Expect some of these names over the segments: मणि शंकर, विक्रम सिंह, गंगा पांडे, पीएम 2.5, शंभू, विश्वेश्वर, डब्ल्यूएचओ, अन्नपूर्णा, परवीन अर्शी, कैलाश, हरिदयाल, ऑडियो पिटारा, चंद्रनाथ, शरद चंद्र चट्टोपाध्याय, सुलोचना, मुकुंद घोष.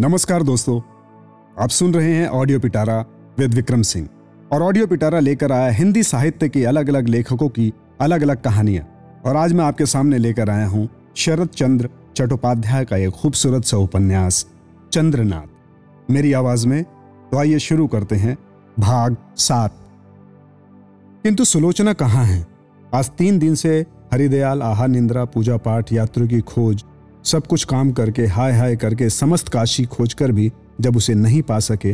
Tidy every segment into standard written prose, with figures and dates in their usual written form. नमस्कार दोस्तों, आप सुन रहे हैं ऑडियो पिटारा विद विक्रम सिंह। और ऑडियो पिटारा लेकर आया हिंदी साहित्य के अलग अलग लेखकों की अलग अलग कहानियां। और आज मैं आपके सामने लेकर आया हूं शरद चंद्र चट्टोपाध्याय का एक खूबसूरत सा उपन्यास चंद्रनाथ, मेरी आवाज में। तो आइए शुरू करते हैं भाग 7। किंतु सुलोचना कहाँ है? आज 3 दिन से हरिदयाल आहा निंद्रा पूजा पाठ यात्रियों की खोज सब कुछ काम करके हाय हाय करके समस्त काशी खोजकर भी जब उसे नहीं पा सके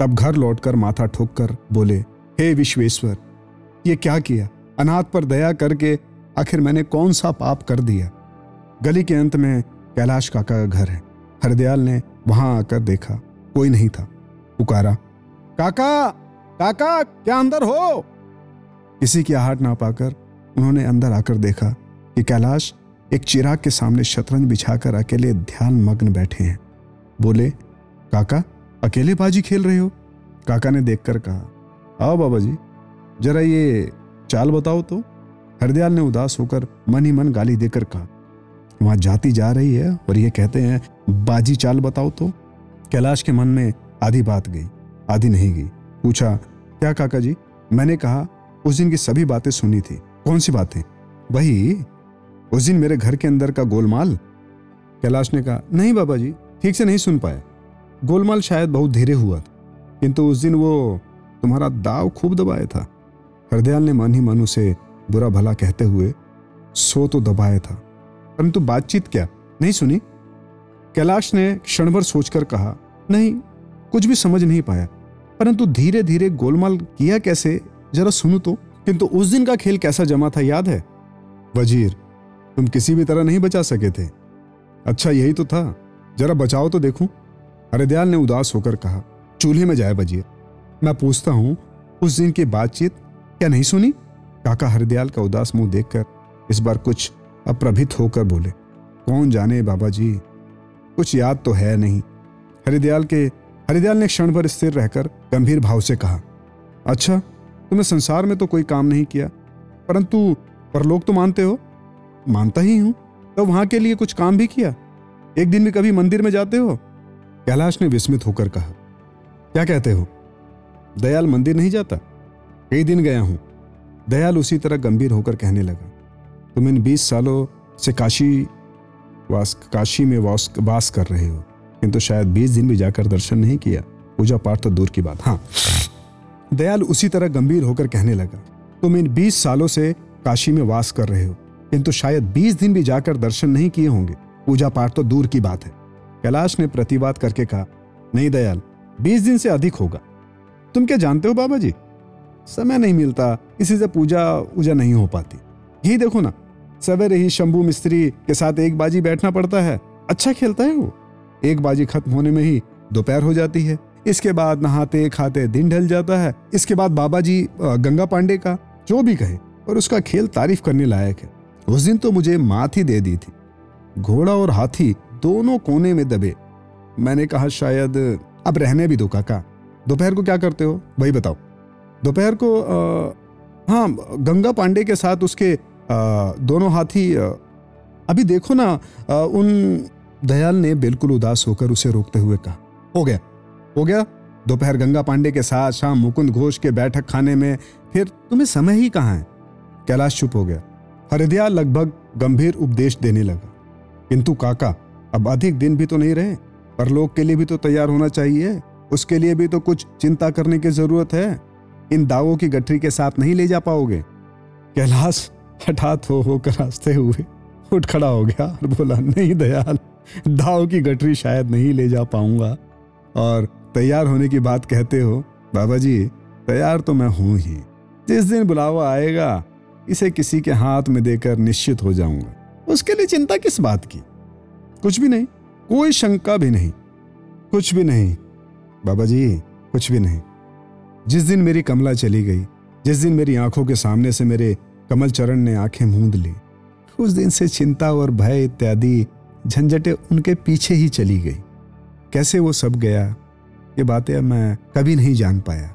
तब घर लौटकर माथा ठोककर बोले, हे विश्वेश्वर, ये क्या किया? अनाथ पर दया करके आखिर मैंने कौन सा पाप कर दिया? गली के अंत में कैलाश काका का घर है। हरदयाल ने वहां आकर देखा, कोई नहीं था। पुकारा, काका काका, क्या अंदर हो? किसी की आहट ना पाकर उन्होंने अंदर आकर देखा कि कैलाश एक चिराग के सामने शतरंज बिछाकर अकेले ध्यान मग्न बैठे हैं। बोले, काका अकेले बाजी खेल रहे हो? काका ने देखकर कहा, आओ बाबा जी, जरा ये चाल बताओ तो। हरदयाल ने उदास होकर मन ही मन गाली देकर कहा, वहां जाती जा रही है और ये कहते हैं बाजी चाल बताओ तो। कैलाश के मन में आधी बात गई, आधी नहीं गई। पूछा, क्या काका जी? मैंने कहा, उस दिन की सभी बातें सुनी थी। कौन सी बातें? वही उस दिन मेरे घर के अंदर का गोलमाल। कैलाश ने कहा, नहीं बाबा जी, ठीक से नहीं सुन पाए। गोलमाल शायद बहुत धीरे हुआ था, किंतु उस दिन वो तुम्हारा दाव खूब दबाया था। हरदयाल ने मन ही मन उसे बुरा भला कहते हुए, सो तो दबाया था, परंतु बातचीत क्या नहीं सुनी? कैलाश ने क्षणभर सोचकर कहा, नहीं, कुछ भी समझ नहीं पाया, परंतु धीरे धीरे गोलमाल किया कैसे, जरा सुनू तो। किंतु उस दिन का खेल कैसा जमा था याद है? वजीर, तुम किसी भी तरह नहीं बचा सके थे। अच्छा, यही तो था, जरा बचाओ तो देखूं। हरदयाल ने उदास होकर कहा, चूल्हे में जाए वजीर, मैं पूछता हूँ, उस दिन की बातचीत क्या नहीं सुनी? काका हरदयाल का उदास मुंह देखकर इस बार कुछ अप्रभित होकर बोले, कौन जाने बाबा जी, कुछ याद तो है नहीं। हरदयाल ने क्षण भर स्थिर रहकर गंभीर भाव से कहा, अच्छा, तुमने संसार में तो कोई काम नहीं किया, परंतु परलोक तो मानते हो? मानता ही हूँ। तो वहां के लिए कुछ काम भी किया? एक दिन भी कभी मंदिर में जाते हो? कैलाश ने विस्मित होकर कहा, क्या कहते हो? दयाल मंदिर नहीं जाता? कई दिन गया हूं। दयाल उसी तरह गंभीर होकर कहने लगा, तुम इन 20 सालों से काशी में वास कर रहे हो, किंतु शायद 20 दिन भी जाकर दर्शन नहीं किया। पूजा पाठ तो दूर की बात। हाँ, दयाल उसी तरह गंभीर होकर कहने लगा, तुम इन 20 सालों से काशी में वास कर रहे हो, किंतु शायद 20 दिन भी जाकर दर्शन नहीं किए होंगे। पूजा पाठ तो दूर की बात है। कैलाश ने प्रतिवाद करके कहा, नहीं दयाल, 20 दिन से अधिक होगा। तुम क्या जानते हो बाबा जी, समय नहीं मिलता, इसी से पूजा नहीं हो पाती। यही देखो ना, सवेरे ही शंभू मिस्त्री के साथ एक बाजी बैठना पड़ता है। अच्छा खेलता है वो। एक बाजी खत्म होने में ही दोपहर हो जाती है। इसके बाद नहाते खाते दिन ढल जाता है। इसके बाद बाबा जी गंगा पांडे का जो भी कहे, और उसका खेल तारीफ करने लायक है। उस दिन तो मुझे मात ही दे दी थी। घोड़ा और हाथी दोनों कोने में दबे। मैंने कहा, शायद अब रहने भी दो काका। दोपहर को क्या करते हो भाई, बताओ? दोपहर को हाँ, गंगा पांडे के साथ उसके दोनों हाथी। अभी देखो ना, उन दयाल ने बिल्कुल उदास होकर उसे रोकते हुए कहा, हो गया दोपहर गंगा पांडे के साथ, शाम मुकुंद घोष के बैठक खाने में। फिर तुम्हें समय ही कहाँ है? कैलाश चुप हो गया। हरदयाल लगभग गंभीर उपदेश देने लगा, किंतु काका अब अधिक दिन भी तो नहीं रहे, परलोक के लिए भी तो तैयार होना चाहिए, उसके लिए भी तो कुछ चिंता करने की जरूरत है। इन दावों की गठरी के साथ नहीं ले जा पाओगे। कैलाश हठात होकर हंसते हुए उठ खड़ा हो गया और बोला, नहीं दयाल, दाव की गठरी शायद नहीं ले जा पाऊंगा, और तैयार होने की बात कहते हो। बाबा जी, तैयार तो मैं हूं ही। जिस दिन बुलावा आएगा, इसे किसी के हाथ में देकर निश्चित हो जाऊंगा। उसके लिए चिंता किस बात की? कुछ भी नहीं, कोई शंका भी नहीं, कुछ भी नहीं बाबा जी, कुछ भी नहीं। जिस दिन मेरी कमला चली गई, जिस दिन मेरी आंखों के सामने से मेरे कमल चरण ने आंखें मूंद ली, उस दिन से चिंता और भय इत्यादि झंझटें उनके पीछे ही चली गई। कैसे वो सब गया, ये बातें अब मैं कभी नहीं जान पाया।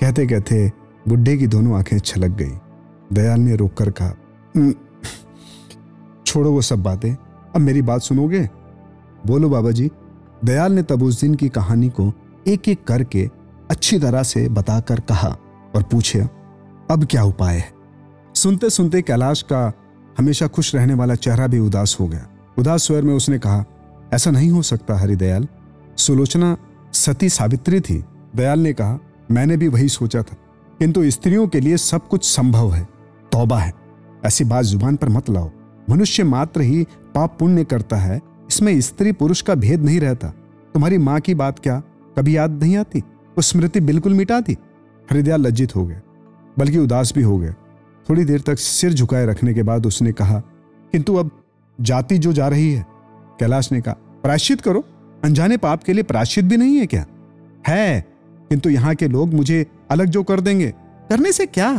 कहते कहते बुढ़े की दोनों आंखें छलक गई। दयाल ने रोक कर कहा, छोड़ो वो सब बातें, अब मेरी बात सुनोगे? बोलो बाबा जी, दयाल ने तब उस दिन की कहानी को एक एक करके अच्छी तरह से बताकर कहा और पूछे, अब क्या उपाय है। सुनते सुनते कैलाश का हमेशा खुश रहने वाला चेहरा भी उदास हो गया। उदास स्वर में उसने कहा, ऐसा नहीं हो सकता हरिदयाल, सुलोचना सती सावित्री थी। दयाल ने कहा, मैंने भी वही सोचा था, किंतु स्त्रियों के लिए सब कुछ संभव है। तौबा है, ऐसी बात जुबान पर मत लाओ। मनुष्य मात्र ही पाप पुण्य करता है, इसमें स्त्री पुरुष का भेद नहीं रहता। तुम्हारी माँ की बात क्या कभी याद नहीं आती, वो स्मृति बिल्कुल मिटा दी। हरिदयाल लज्जित हो गए, बल्कि उदास भी हो गए। थोड़ी देर तक सिर झुकाए रखने के बाद उसने कहा, किंतु अब जाति जो जा रही है। कैलाश ने कहा, प्रायश्चित करो, अनजाने पाप के लिए प्रायश्चित भी नहीं है क्या? है, किंतु यहाँ के लोग मुझे अलग जो कर देंगे, करने से क्या।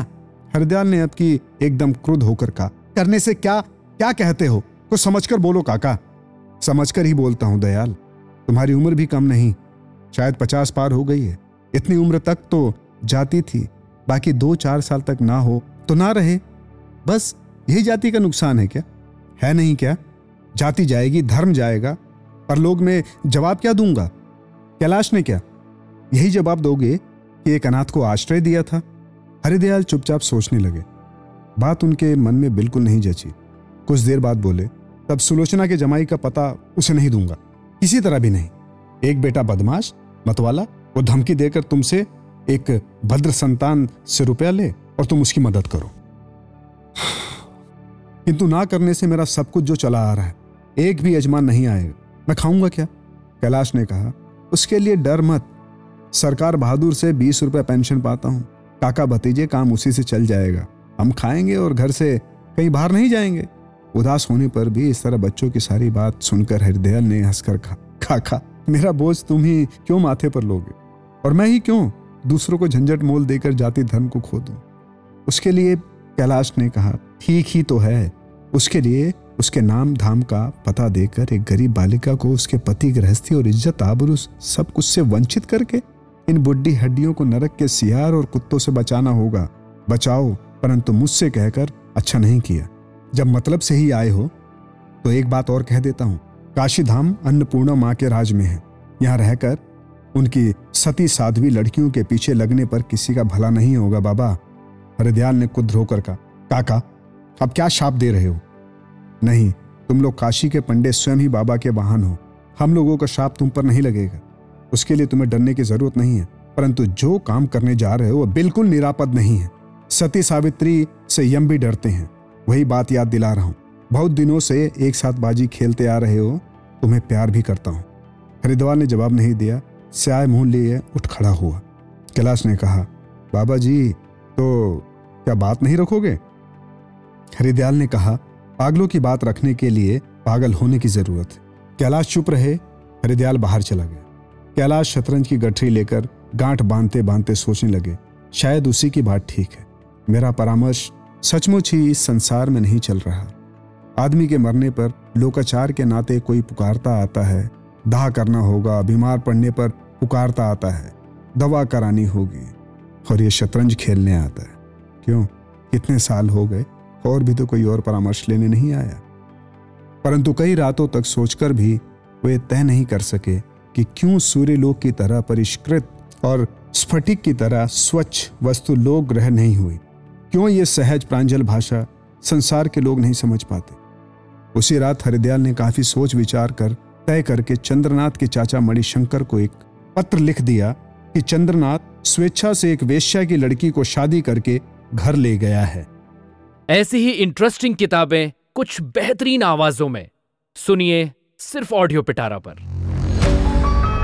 हरिदयाल ने अब की एकदम क्रुद्ध होकर कहा, करने से क्या, क्या कहते हो, कुछ समझकर बोलो काका। समझकर ही बोलता हूँ दयाल, तुम्हारी उम्र भी कम नहीं, शायद 50 पार हो गई है। इतनी उम्र तक तो जाती थी, बाकी 2-4 साल तक ना हो तो ना रहे, बस यही जाति का नुकसान है क्या? है नहीं क्या, जाति जाएगी, धर्म जाएगा, परलोक में जवाब क्या दूंगा। कैलाश ने क्या यही जवाब दोगे कि एक अनाथ को आश्रय दिया था। हरिदयाल चुपचाप सोचने लगे, बात उनके मन में बिल्कुल नहीं जची। कुछ देर बाद बोले, तब सुलोचना के जमाई का पता उसे नहीं दूंगा, किसी तरह भी नहीं। एक बेटा बदमाश मतवाला, वो धमकी देकर तुमसे एक भद्र संतान से रुपया ले और तुम उसकी मदद करो। किंतु ना करने से मेरा सब कुछ जो चला आ रहा है, एक भी यजमान नहीं आएगा, मैं खाऊंगा क्या। कैलाश ने कहा, उसके लिए डर मत, सरकार बहादुर से 20 रुपये पेंशन पाता हूँ, काका भतीजे काम उसी से चल जाएगा, हम खाएंगे और घर से कहीं बाहर नहीं जाएंगे। उदास होने पर भी इस तरह बच्चों की सारी बात सुनकर हरिदयाल ने हंसकर कहा, काका मेरा बोझ तुम ही क्यों माथे पर लोगे, और मैं ही क्यों दूसरों को झंझट मोल देकर जाति धर्म को खो दूं। उसके लिए कैलाश ने कहा, ठीक ही तो है, उसके लिए उसके नाम धाम का पता देकर एक गरीब बालिका को उसके पति, गृहस्थी और इज्जत आबरू सब कुछ से वंचित करके इन बुढ़ी हड्डियों को नरक के सियार और कुत्तों से बचाना होगा। बचाओ, परंतु मुझसे कहकर अच्छा नहीं किया। जब मतलब से ही आए हो तो एक बात और कह देता हूँ, काशी धाम अन्नपूर्णा माँ के राज में है, यहाँ रहकर उनकी सती साध्वी लड़कियों के पीछे लगने पर किसी का भला नहीं होगा बाबा। हरिदयाल ने खुद रोकर कहा, काका अब क्या शाप दे रहे हो। नहीं, तुम लोग काशी के पंडे स्वयं ही बाबा के वाहन हो, हम लोगों का शाप तुम पर नहीं लगेगा, उसके लिए तुम्हें डरने की जरूरत नहीं है। परंतु जो काम करने जा रहे हो वह बिल्कुल निरापद नहीं है, सती सावित्री से यम भी डरते हैं। वही बात याद दिला रहा हूँ, बहुत दिनों से एक साथ बाजी खेलते आ रहे हो, तुम्हें प्यार भी करता हूँ। हरिद्वार ने जवाब नहीं दिया, स्याह मुँह लिए उठ खड़ा हुआ। कैलाश ने कहा, बाबा जी तो क्या बात नहीं रखोगे। हरिदयाल ने कहा, पागलों की बात रखने के लिए पागल होने की जरूरत है। कैलाश चुप रहे, हरिदयाल बाहर चला गया। कैलाश शतरंज की गठरी लेकर गांठ बांधते बांधते सोचने लगे, शायद उसी की बात ठीक है, मेरा परामर्श सचमुच ही इस संसार में नहीं चल रहा। आदमी के मरने पर लोकाचार के नाते कोई पुकारता आता है, दाह करना होगा, बीमार पड़ने पर पुकारता आता है, दवा करानी होगी, और ये शतरंज खेलने आता है। क्यों, कितने साल हो गए, और भी तो कोई और परामर्श लेने नहीं आया। परंतु कई रातों तक सोचकर भी वे तय नहीं कर सके कि क्यों सूर्यलोक की तरह परिष्कृत और स्फटिक की तरह स्वच्छ वस्तु लोक ग्रह नहीं हुई। क्यों ये सहज प्रांजल भाषा संसार के लोग नहीं समझ पाते। उसी रात हरिदयाल ने काफी सोच विचार कर तय करके चंद्रनाथ के चाचा मणि शंकर को एक पत्र लिख दिया कि चंद्रनाथ स्वेच्छा से एक वेश्या की लड़की को शादी करके घर ले गया है। ऐसी ही इंटरेस्टिंग किताबें कुछ बेहतरीन आवाजों में सुनिए सिर्फ ऑडियो पिटारा पर।